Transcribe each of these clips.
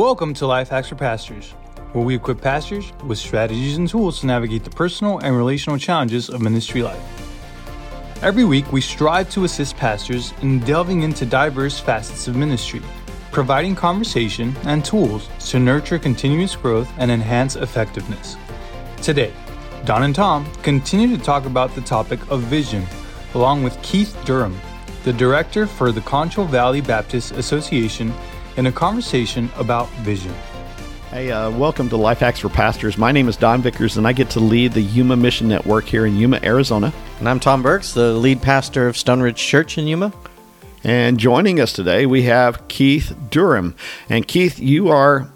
Welcome to Life Hacks for Pastors, where we equip pastors with strategies and tools to navigate the personal and relational challenges of ministry life. Every week, we strive to assist pastors in delving into diverse facets of ministry, providing conversation and tools to nurture continuous growth and enhance effectiveness. Today, Don and Tom continue to talk about the topic of vision, along with Keith Durham, the director for the Concho Valley Baptist Association, in a conversation about vision. Hey, welcome to Life Hacks for Pastors. My name is Don Vickers, and I get to lead the Yuma Mission Network here in Yuma, Arizona. And I'm Tom Burks, the lead pastor of Stone Ridge Church in Yuma. And joining us today, we have Keith Durham. And Keith, you are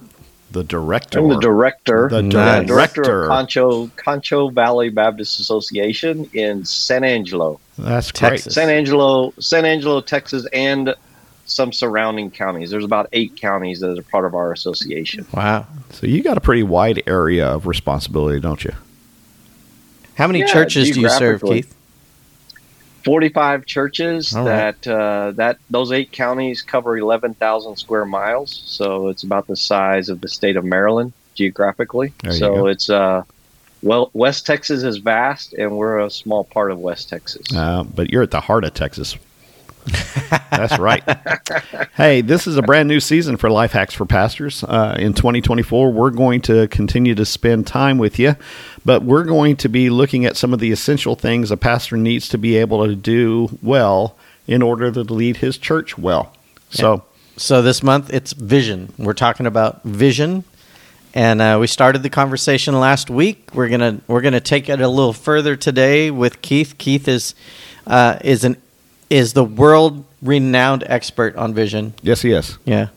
the director. I'm the director. The director of Concho Valley Baptist Association in San Angelo. That's correct. San Angelo, Texas, and some surrounding counties. There's about 8 counties that are part of our association. Wow. So you got a pretty wide area of responsibility, don't you? How many churches do you serve, Keith? 45 churches. Right. That those 8 counties cover 11,000 square miles. So it's about the size of the state of Maryland geographically. So it's West Texas is vast, and we're a small part of West Texas. But you're at the heart of Texas. That's right. Hey, this is a brand new season for Life Hacks for Pastors. In 2024, we're going to continue to spend time with you, but we're going to be looking at some of the essential things a pastor needs to be able to do well in order to lead his church well. So this month, it's vision. We're talking about vision, and we started the conversation last week. We're gonna take it a little further today with Keith. Keith is the world-renowned expert on vision. Yes, he is. Yeah.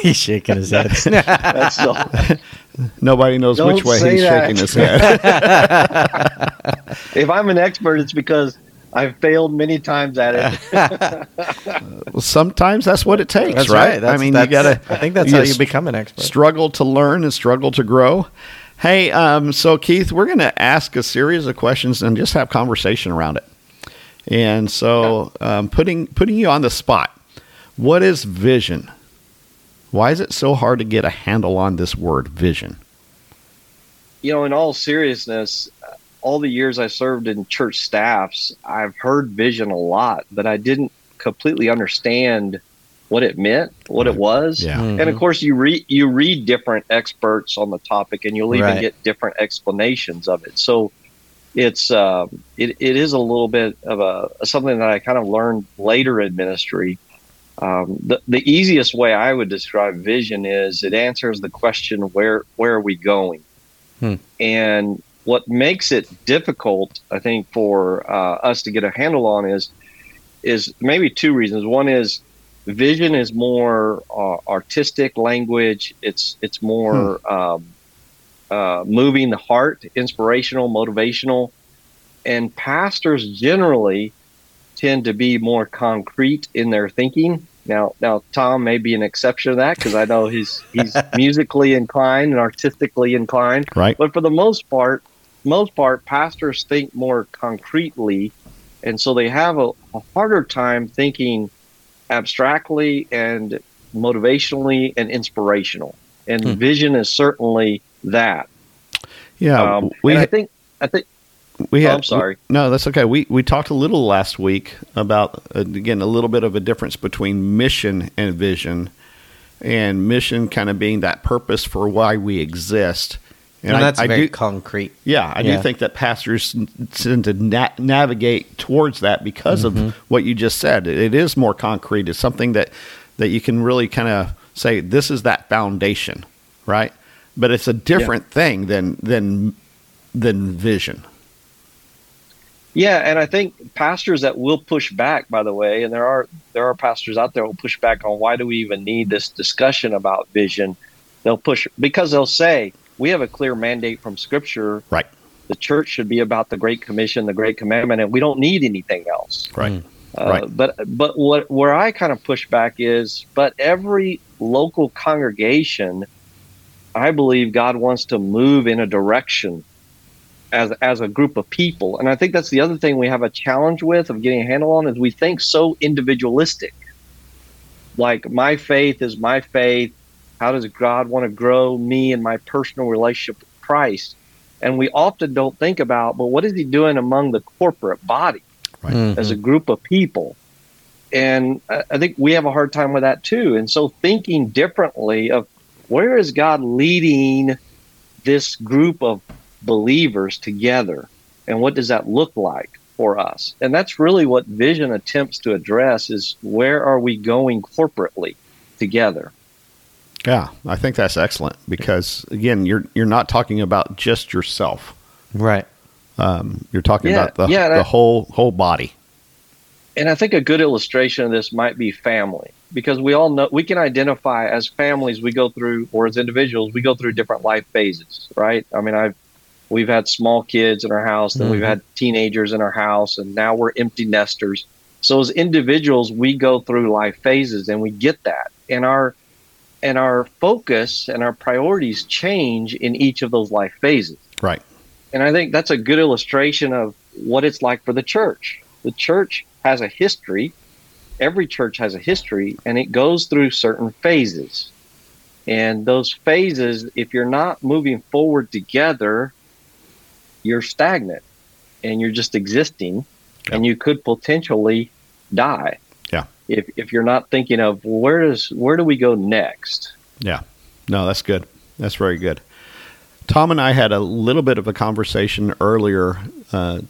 He's shaking his head. That's the, nobody knows which way he's shaking his head. If I'm an expert, it's because I've failed many times at it. Well, sometimes that's what it takes, that's right? I think that's how you become an expert. Struggle to learn and struggle to grow. Hey, so Keith, we're going to ask a series of questions and just have conversation around it. And so, putting you on the spot, what is vision? Why is it so hard to get a handle on this word, vision? You know, in all seriousness, all the years I served in church staffs, I've heard vision a lot, but I didn't completely understand what it meant, what it was. Yeah. Mm-hmm. And of course, you read different experts on the topic, and you'll even get different explanations of it. So it's it is a little bit of a something that I kind of learned later in ministry. The easiest way I would describe vision is it answers the question, where are we going? And what makes it difficult, I think, for us to get a handle on is maybe 2 reasons. One is vision is more artistic language. It's more moving the heart, inspirational, motivational, and pastors generally tend to be more concrete in their thinking. Now Tom may be an exception to that, because I know he's musically inclined and artistically inclined. Right. But for the most part, pastors think more concretely, and so they have a harder time thinking abstractly and motivationally and inspirational. And vision is certainly that. Yeah, I think we had. Oh, I'm sorry. No, that's okay. We talked a little last week about again a little bit of a difference between mission and vision, and mission kind of being that purpose for why we exist. And that's very concrete. Yeah, I do think that pastors tend to navigate towards that because of what you just said. It is more concrete. It's something that you can really kind of say this is that foundation, right? But it's a different thing than vision. Yeah, and I think pastors that will push back, by the way, and there are pastors out there who will push back on why do we even need this discussion about vision. They'll push because they'll say we have a clear mandate from Scripture. Right. The church should be about the Great Commission, the Great Commandment, and we don't need anything else. Right. Right. But where I kind of push back is, but every local congregation, I believe God wants to move in a direction as a group of people. And I think that's the other thing we have a challenge with of getting a handle on is we think so individualistic. Like my faith is my faith. How does God want to grow me in my personal relationship with Christ? And we often don't think about, but what is he doing among the corporate body, right? Mm-hmm. As a group of people? And I think we have a hard time with that too. And so thinking differently of where is God leading this group of believers together, and what does that look like for us? And that's really what vision attempts to address, is where are we going corporately together? Yeah, I think that's excellent, because again, you're not talking about just yourself, right? You're talking about the whole body. And I think a good illustration of this might be family, because we all know, we can identify as families we go through, or as individuals we go through different life phases, right? I mean, we've had small kids in our house, then mm-hmm. we've had teenagers in our house, and now we're empty nesters. So as individuals, we go through life phases, and we get that. And our focus and our priorities change in each of those life phases. Right. And I think that's a good illustration of what it's like for the church. The church has a history. Every church has a history, and it goes through certain phases. And those phases, if you're not moving forward together, you're stagnant and you're just existing, and you could potentially die. If you're not thinking of where do we go next? Yeah. No, that's good. That's very good. Tom and I had a little bit of a conversation earlier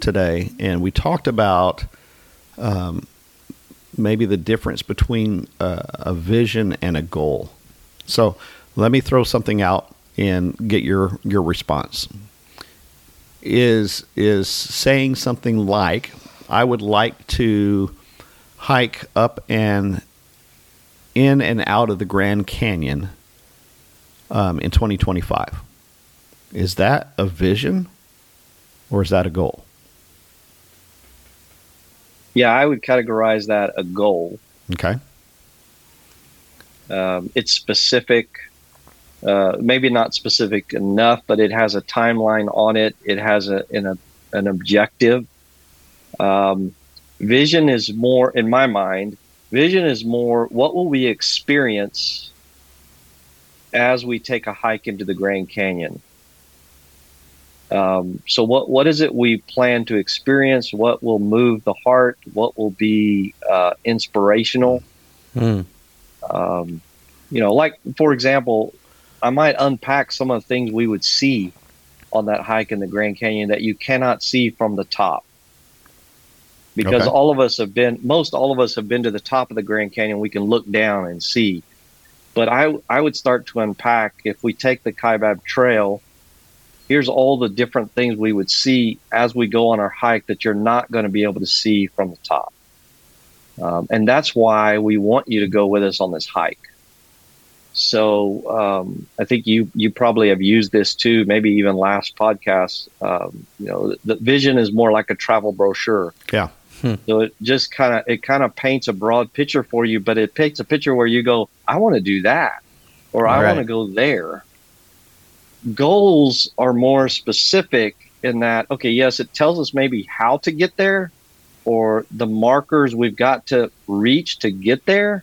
today, and we talked about maybe the difference between a vision and a goal. So let me throw something out and get your response. Is saying something like, I would like to hike up and in and out of the Grand Canyon in 2025. Is that a vision, or is that a goal? Yeah, I would categorize that a goal. Okay. It's specific, maybe not specific enough, but it has a timeline on it. It has an objective. Vision is more, in my mind, vision is more, what will we experience as we take a hike into the Grand Canyon? So what is it we plan to experience? What will move the heart? What will be inspirational? Mm. Like, for example, I might unpack some of the things we would see on that hike in the Grand Canyon that you cannot see from the top. Because okay. most all of us have been to the top of the Grand Canyon. We can look down and see. But I would start to unpack, if we take the Kaibab Trail, here's all the different things we would see as we go on our hike that you're not going to be able to see from the top. And that's why we want you to go with us on this hike. So I think you probably have used this too, maybe even last podcast. The vision is more like a travel brochure. Yeah. Hmm. So it just kind of paints a broad picture for you, but it paints a picture where you go, I want to do that, or I want to go there. Goals are more specific in that, okay, yes, it tells us maybe how to get there, or the markers we've got to reach to get there.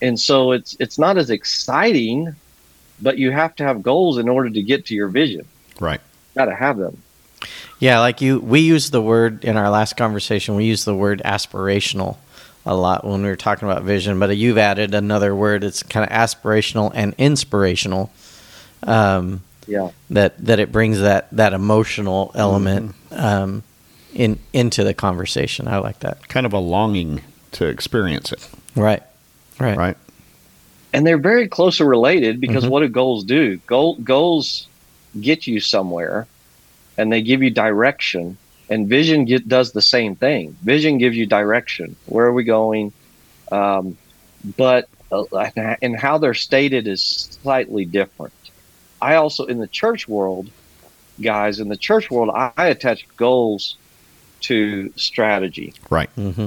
And so it's not as exciting, but you have to have goals in order to get to your vision. Right. Got to have them. Yeah, we used the word in our last conversation, we used the word aspirational a lot when we were talking about vision, but you've added another word. It's kind of aspirational and inspirational. That it brings that emotional element mm-hmm. into the conversation. I like that. Kind of a longing to experience it. Right. Right. And they're very closely related, because mm-hmm. what do goals do? Goals get you somewhere, and they give you direction. And vision does the same thing. Vision gives you direction. Where are we going? And how they're stated is slightly different. I also, in the church world, I attach goals to strategy. Right. Mm-hmm.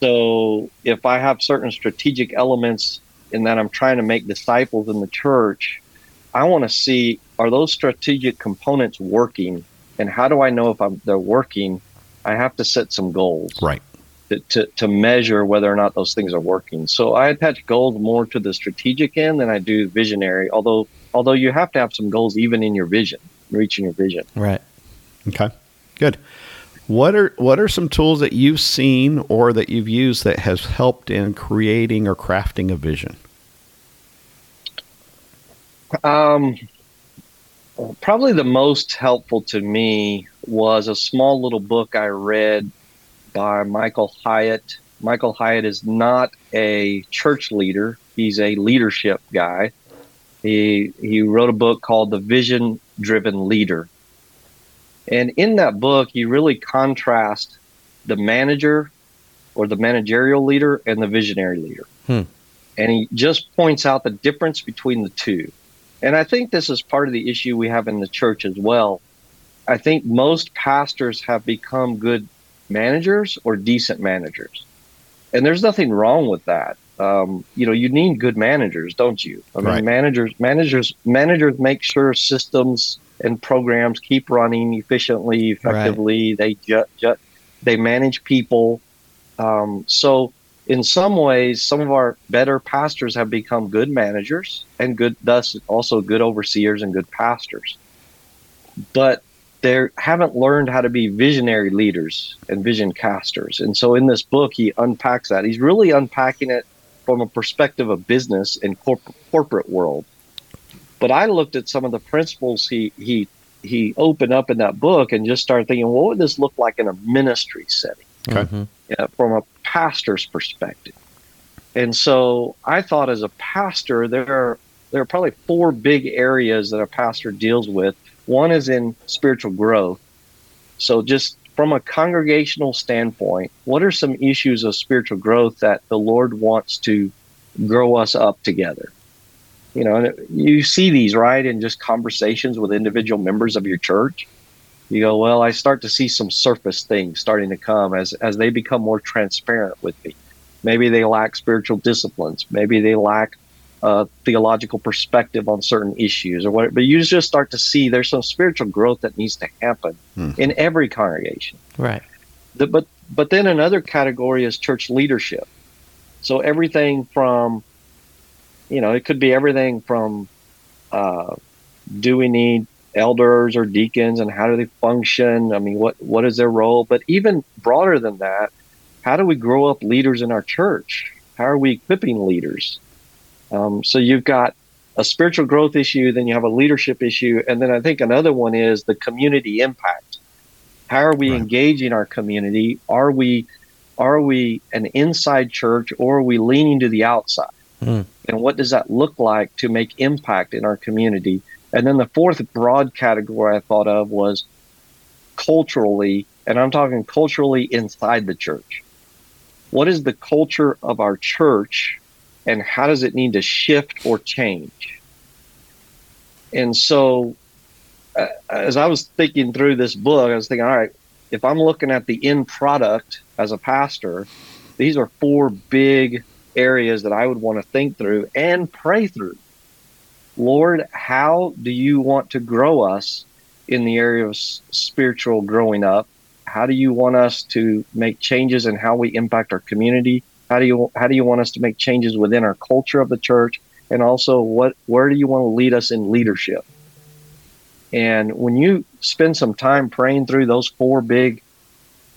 So if I have certain strategic elements in that I'm trying to make disciples in the church, I want to see, are those strategic components working? And how do I know if they're working? I have to set some goals. Right. to measure whether or not those things are working. So I attach goals more to the strategic end than I do visionary, although you have to have some goals even in your vision, reaching your vision. Right. Okay, good. What are some tools that you've seen or that you've used that has helped in creating or crafting a vision? Probably the most helpful to me was a small little book I read by Michael Hyatt. Michael Hyatt is not a church leader. He's a leadership guy. He wrote a book called The Vision Driven Leader. And in that book, you really contrast the manager or the managerial leader and the visionary leader. And he just points out the difference between the two. And I think this is part of the issue we have in the church as well. I think most pastors have become good managers or decent managers. And there's nothing wrong with that. You need good managers, don't you? I mean, right. Managers make sure systems and programs keep running efficiently, effectively. Right. They manage people. So in some ways, some of our better pastors have become good managers and thus also good overseers and good pastors. But they haven't learned how to be visionary leaders and vision casters. And so in this book, he unpacks that. He's really unpacking it from a perspective of business and corporate world. But I looked at some of the principles he opened up in that book and just started thinking, what would this look like in a ministry setting? Mm-hmm. From a pastor's perspective. And so I thought as a pastor, there are probably four big areas that a pastor deals with. One is in spiritual growth. So just from a congregational standpoint, what are some issues of spiritual growth that the Lord wants to grow us up together? You know, you see these, right, in just conversations with individual members of your church. You go, well, I start to see some surface things starting to come as they become more transparent with me. Maybe they lack spiritual disciplines. Maybe they lack theological perspective on certain issues or whatever. But you just start to see there's some spiritual growth that needs to happen in every congregation. Right. But then another category is church leadership. So everything from... it could be everything from do we need elders or deacons and how do they function? I mean, what is their role? But even broader than that, how do we grow up leaders in our church? How are we equipping leaders? So you've got a spiritual growth issue, then you have a leadership issue. And then I think another one is the community impact. How are we engaging our community? Are we an inside church or are we leaning to the outside? And what does that look like to make impact in our community? And then the fourth broad category I thought of was culturally, and I'm talking culturally inside the church. What is the culture of our church and how does it need to shift or change? And so as I was thinking through this book, I was thinking, all right, if I'm looking at the end product as a pastor, these are four big areas that I would want to think through and pray through. Lord, how do you want to grow us in the area of spiritual growing up? How do you want us to make changes in how we impact our community? How do you want us to make changes within our culture of the church? And also, where do you want to lead us in leadership? And when you spend some time praying through those four big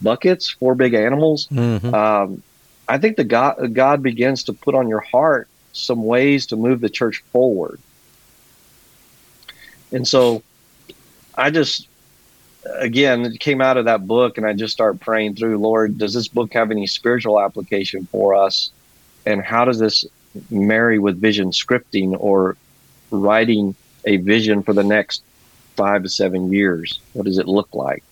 buckets, four big animals, I think the God begins to put on your heart some ways to move the church forward. And so I just, again, it came out of that book and I just started praying through, Lord, does this book have any spiritual application for us? And how does this marry with vision scripting or writing a vision for the next 5 to 7 years? What does it look like?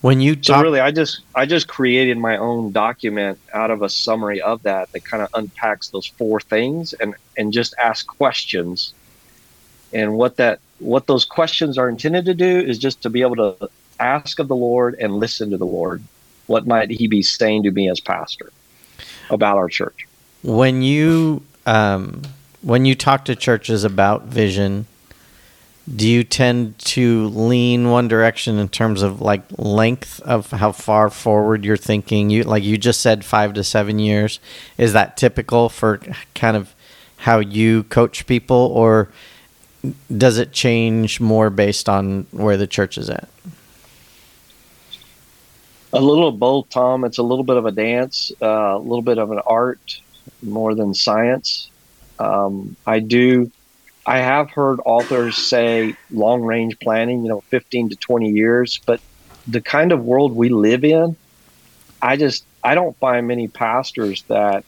When you talk, so really, I just created my own document out of a summary of that kind of unpacks those four things and just asks questions. And what those questions are intended to do is just to be able to ask of the Lord and listen to the Lord. What might He be saying to me as pastor about our church? When you talk to churches about vision, do you tend to lean one direction in terms of like length of how far forward you're thinking? You, like you just said, 5 to 7 years. Is that typical for kind of how you coach people, or does it change more based on where the church is at? A little of both, Tom. It's a little bit of a dance, a little bit of an art more than science. I have heard authors say long range planning, 15 to 20 years, but the kind of world we live in, I don't find many pastors that,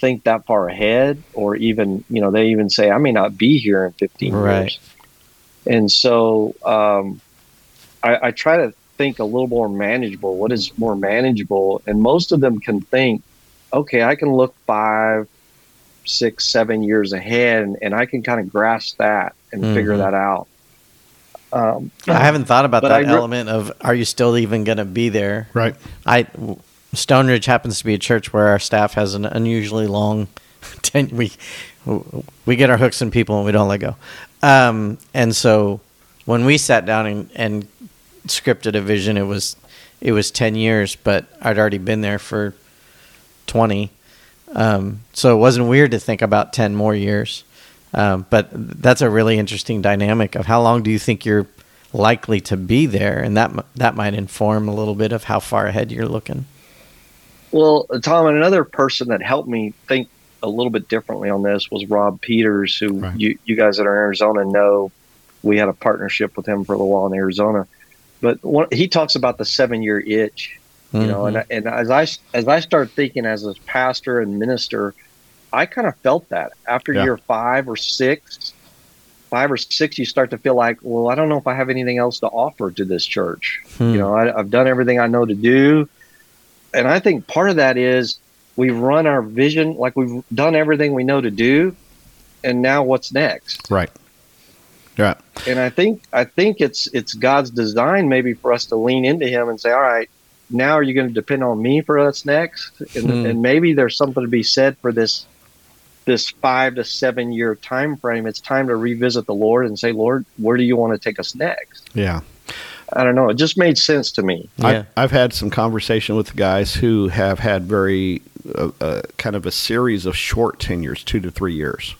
think that far ahead, or even, they even say, I may not be here in 15 years. And so, I try to think a little more manageable. What is more manageable? And most of them can think, okay, I can look 5, 6, 7 years ahead, and I can kind of grasp that and figure that out. I haven't thought about that element of, are you still even going to be there? Right. Stone Ridge happens to be a church where our staff has an unusually long we get our hooks in people and we don't let go. And so when we sat down and scripted a vision, it was 10 years, but I'd already been there for 20. So it wasn't weird to think about 10 more years. But that's a really interesting dynamic of how long do you think you're likely to be there? And that might inform a little bit of how far ahead you're looking. Well, Tom, and another person that helped me think a little bit differently on this was Rob Peters, who you guys that are in Arizona know. We had a partnership with him for a little while in Arizona, but he talks about the 7-year itch. And as I start thinking as a pastor and minister, I kind of felt that after year 5 or 6, you start to feel like, well, I don't know if I have anything else to offer to this church. I've done everything I know to do. And I think part of that is we've run our vision, like we've done everything we know to do. And now what's next? Right. Yeah. And I think it's God's design maybe for us to lean into him and say, all right, now are you going to depend on me for what's next? And maybe there's something to be said for this 5 to 7 year time frame. It's time to revisit the Lord and say, Lord, where do you want to take us next? Yeah. I don't know. It just made sense to me. Yeah. I've had some conversation with guys who have had very kind of a series of short tenures, 2 to 3 years.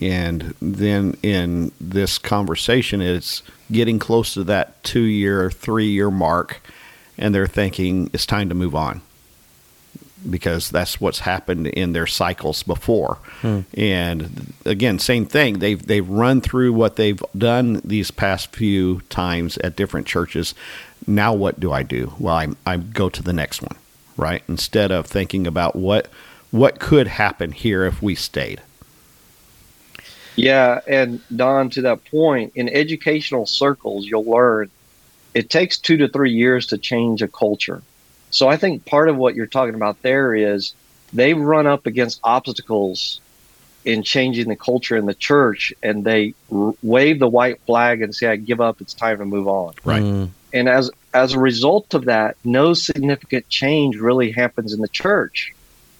And then in this conversation, it's getting close to that 2 year, 3 year mark. And they're thinking it's time to move on because that's what's happened in their cycles before. And again, same thing. They've run through what they've done these past few times at different churches. Now what do I do? Well, I go to the next one, right? Instead of thinking about what could happen here if we stayed. Yeah, and Don, to that point, in educational circles, you'll learn it takes 2 to 3 years to change a culture. So I think part of what you're talking about there is they run up against obstacles in changing the culture in the church, and they wave the white flag and say, I give up, it's time to move on. Right. And as a result of that, no significant change really happens in the church.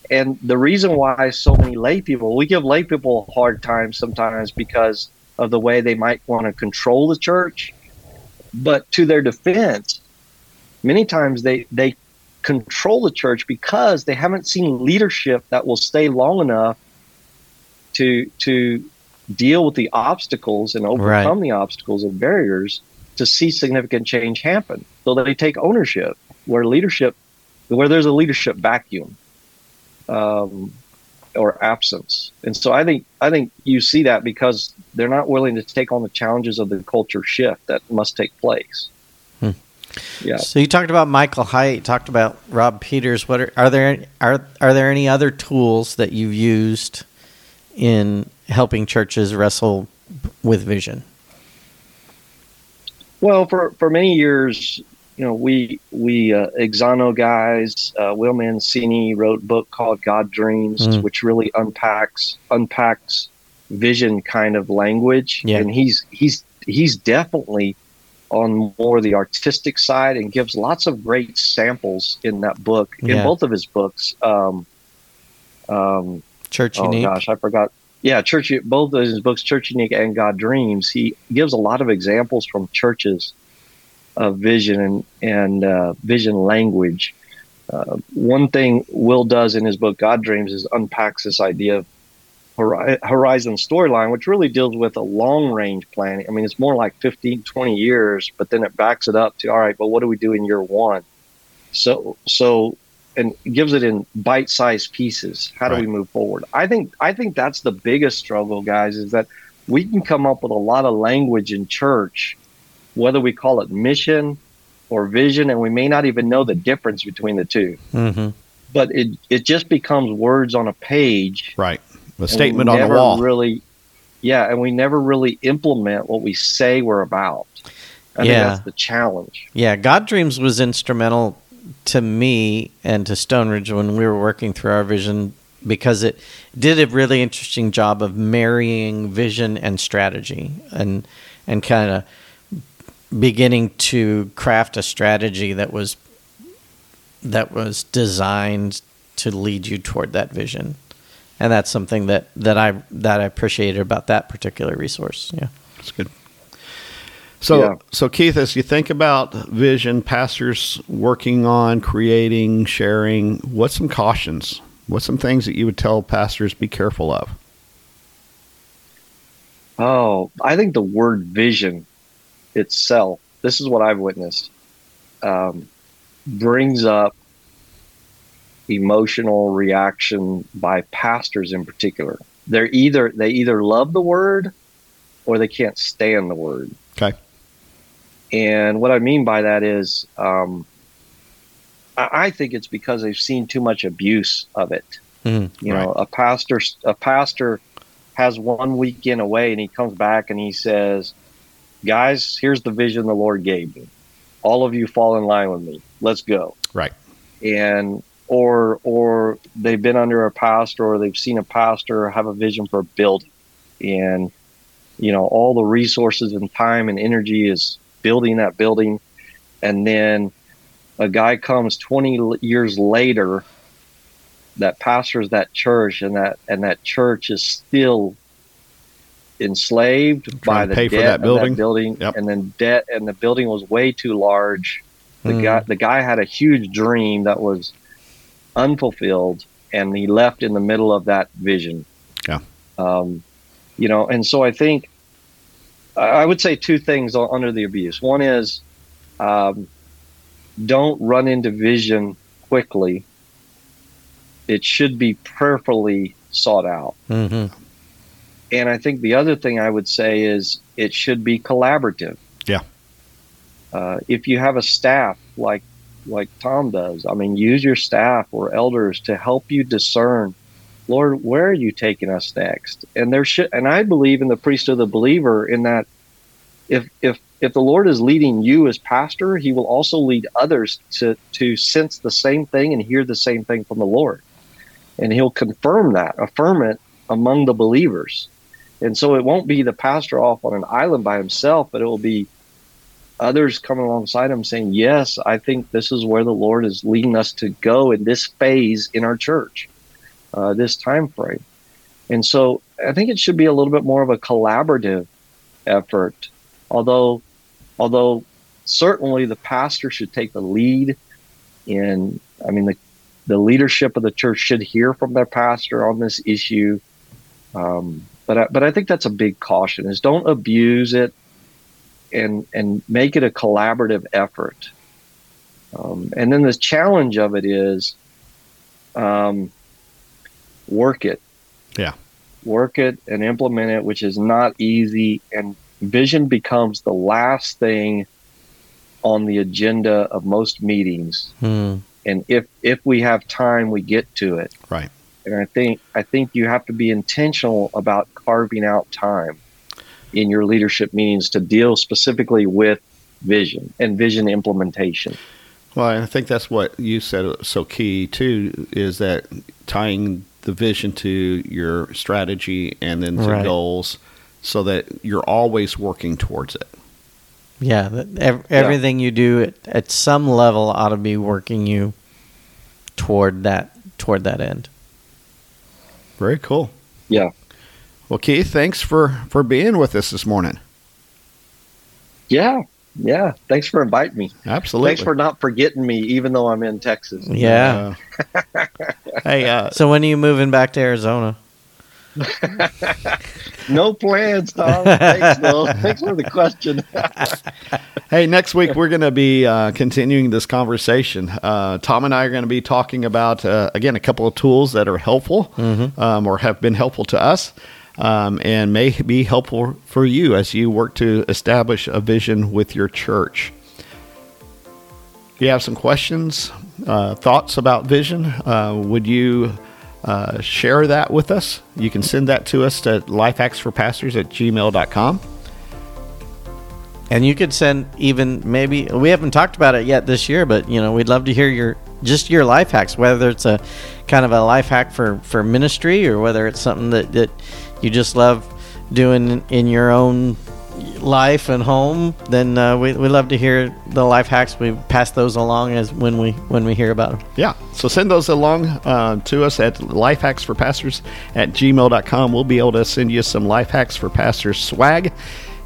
And the reason why so many lay people, we give lay people a hard time sometimes because of the way they might want to control the church. But to their defense, many times they control the church because they haven't seen leadership that will stay long enough to deal with the obstacles and overcome the obstacles and barriers to see significant change happen. So they take ownership where there's a leadership vacuum or absence. And so I think you see that because they're not willing to take on the challenges of the culture shift that must take place. Yeah. So you talked about Michael Hyatt, you talked about Rob Peters. What are there any other tools that you've used in helping churches wrestle with vision? Well, for many years, we Exano guys, Will Mancini wrote a book called God Dreams, which really unpacks vision kind of language. Yeah. And he's definitely on more the artistic side and gives lots of great samples in that book, in both of his books. Church Unique. Oh gosh, I forgot. yeah, Church, both of his books, Church Unique and God Dreams, he gives a lot of examples from churches of vision and vision language. One thing Will does in his book, God Dreams, is unpacks this idea of horizon storyline, which really deals with a long-range planning. I mean, it's more like 15, 20 years, but then it backs it up to, all right, but what do we do in year one? So and gives it in bite-sized pieces. How do we move forward? I think that's the biggest struggle, guys, is that we can come up with a lot of language in church, whether we call it mission or vision, and we may not even know the difference between the two. Mm-hmm. But it just becomes words on a page. Right. A statement on the wall. And we never really implement what we say we're about. I think that's the challenge. Yeah, God Dreams was instrumental to me and to Stone Ridge when we were working through our vision, because it did a really interesting job of marrying vision and strategy and kind of beginning to craft a strategy that was designed to lead you toward that vision. And that's something that I appreciated about that particular resource. Yeah, that's good. So Keith, as you think about vision, pastors working on creating, sharing, what's some cautions? What's some things that you would tell pastors be careful of? Oh, I think the word vision itself, this is what I've witnessed, brings up emotional reaction by pastors in particular. They either love the word or they can't stand the word. Okay. And what I mean by that is, I think it's because they've seen too much abuse of it. Mm-hmm. You know, a pastor has one weekend away and he comes back and he says, "Guys, here's the vision the Lord gave me. All of you fall in line with me. Let's go." Right. And or they've been under a pastor, or they've seen a pastor have a vision for a building, and you know, all the resources and time and energy is building that building, and then a guy comes 20 years later that pastors that church, and that church is still enslaved by the debt for that building. That building. Yep. And then debt, and the building was way too large. The guy had a huge dream that was unfulfilled, and he left in the middle of that vision. Yeah. You know, and so I think I would say two things under the abuse. One is don't run into vision quickly. It should be prayerfully sought out. Mm-hmm. And I think the other thing I would say is it should be collaborative. Yeah. If you have a staff like Tom does, I mean, use your staff or elders to help you discern, Lord, where are you taking us next? And I believe in the priesthood of the believer, in that if the Lord is leading you as pastor, he will also lead others to sense the same thing and hear the same thing from the Lord. And he'll confirm that, affirm it among the believers. And so it won't be the pastor off on an island by himself, but it will be others coming alongside him saying, yes, I think this is where the Lord is leading us to go in this phase in our church, this time frame. And so I think it should be a little bit more of a collaborative effort, although certainly the pastor should take the lead in, I mean, the leadership of the church should hear from their pastor on this issue. But I think that's a big caution, is don't abuse it. And make it a collaborative effort. And then the challenge of it is work it. Yeah. Work it and implement it, which is not easy. And vision becomes the last thing on the agenda of most meetings. Mm. And if we have time, we get to it. Right. And I think you have to be intentional about carving out time in your leadership meetings to deal specifically with vision and vision implementation. Well, I think that's what you said so key too, is that tying the vision to your strategy and then to goals, so that you're always working towards it. Yeah, everything you do at some level ought to be working you toward that end. Very cool. Yeah. Well, Keith, thanks for being with us this morning. Yeah. Thanks for inviting me. Absolutely. Thanks for not forgetting me, even though I'm in Texas. Yeah. Hey, so when are you moving back to Arizona? No plans, Tom. Thanks for the question. Hey, next week we're going to be continuing this conversation. Tom and I are going to be talking about, again, a couple of tools that are helpful or have been helpful to us and may be helpful for you as you work to establish a vision with your church. If you have some questions, thoughts about vision, would you... share that with us. You can send that to us at lifehacksforpastors@gmail.com. And you could send even maybe, we haven't talked about it yet this year, but you know, we'd love to hear your life hacks, whether it's a kind of a life hack for ministry or whether it's something that you just love doing in your own life and home, then we love to hear the life hacks. We pass those along as when we hear about them. Yeah, so send those along to us at lifehacksforpastors@gmail.com. We'll be able to send you some Life Hacks for Pastors swag,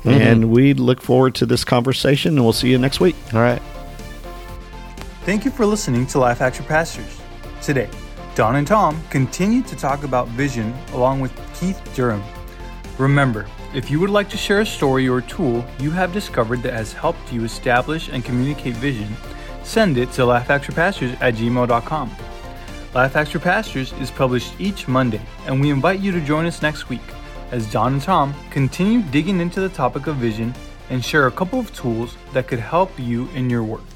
and we look forward to this conversation, and we'll see you next week. All right. Thank you for listening to Life Hacks for Pastors. Today, Don and Tom continue to talk about vision along with Keith Durham. Remember, if you would like to share a story or tool you have discovered that has helped you establish and communicate vision, send it to lifehacksforpastors@gmail.com. Life Hacks for Pastors is published each Monday, and we invite you to join us next week as Don and Tom continue digging into the topic of vision and share a couple of tools that could help you in your work.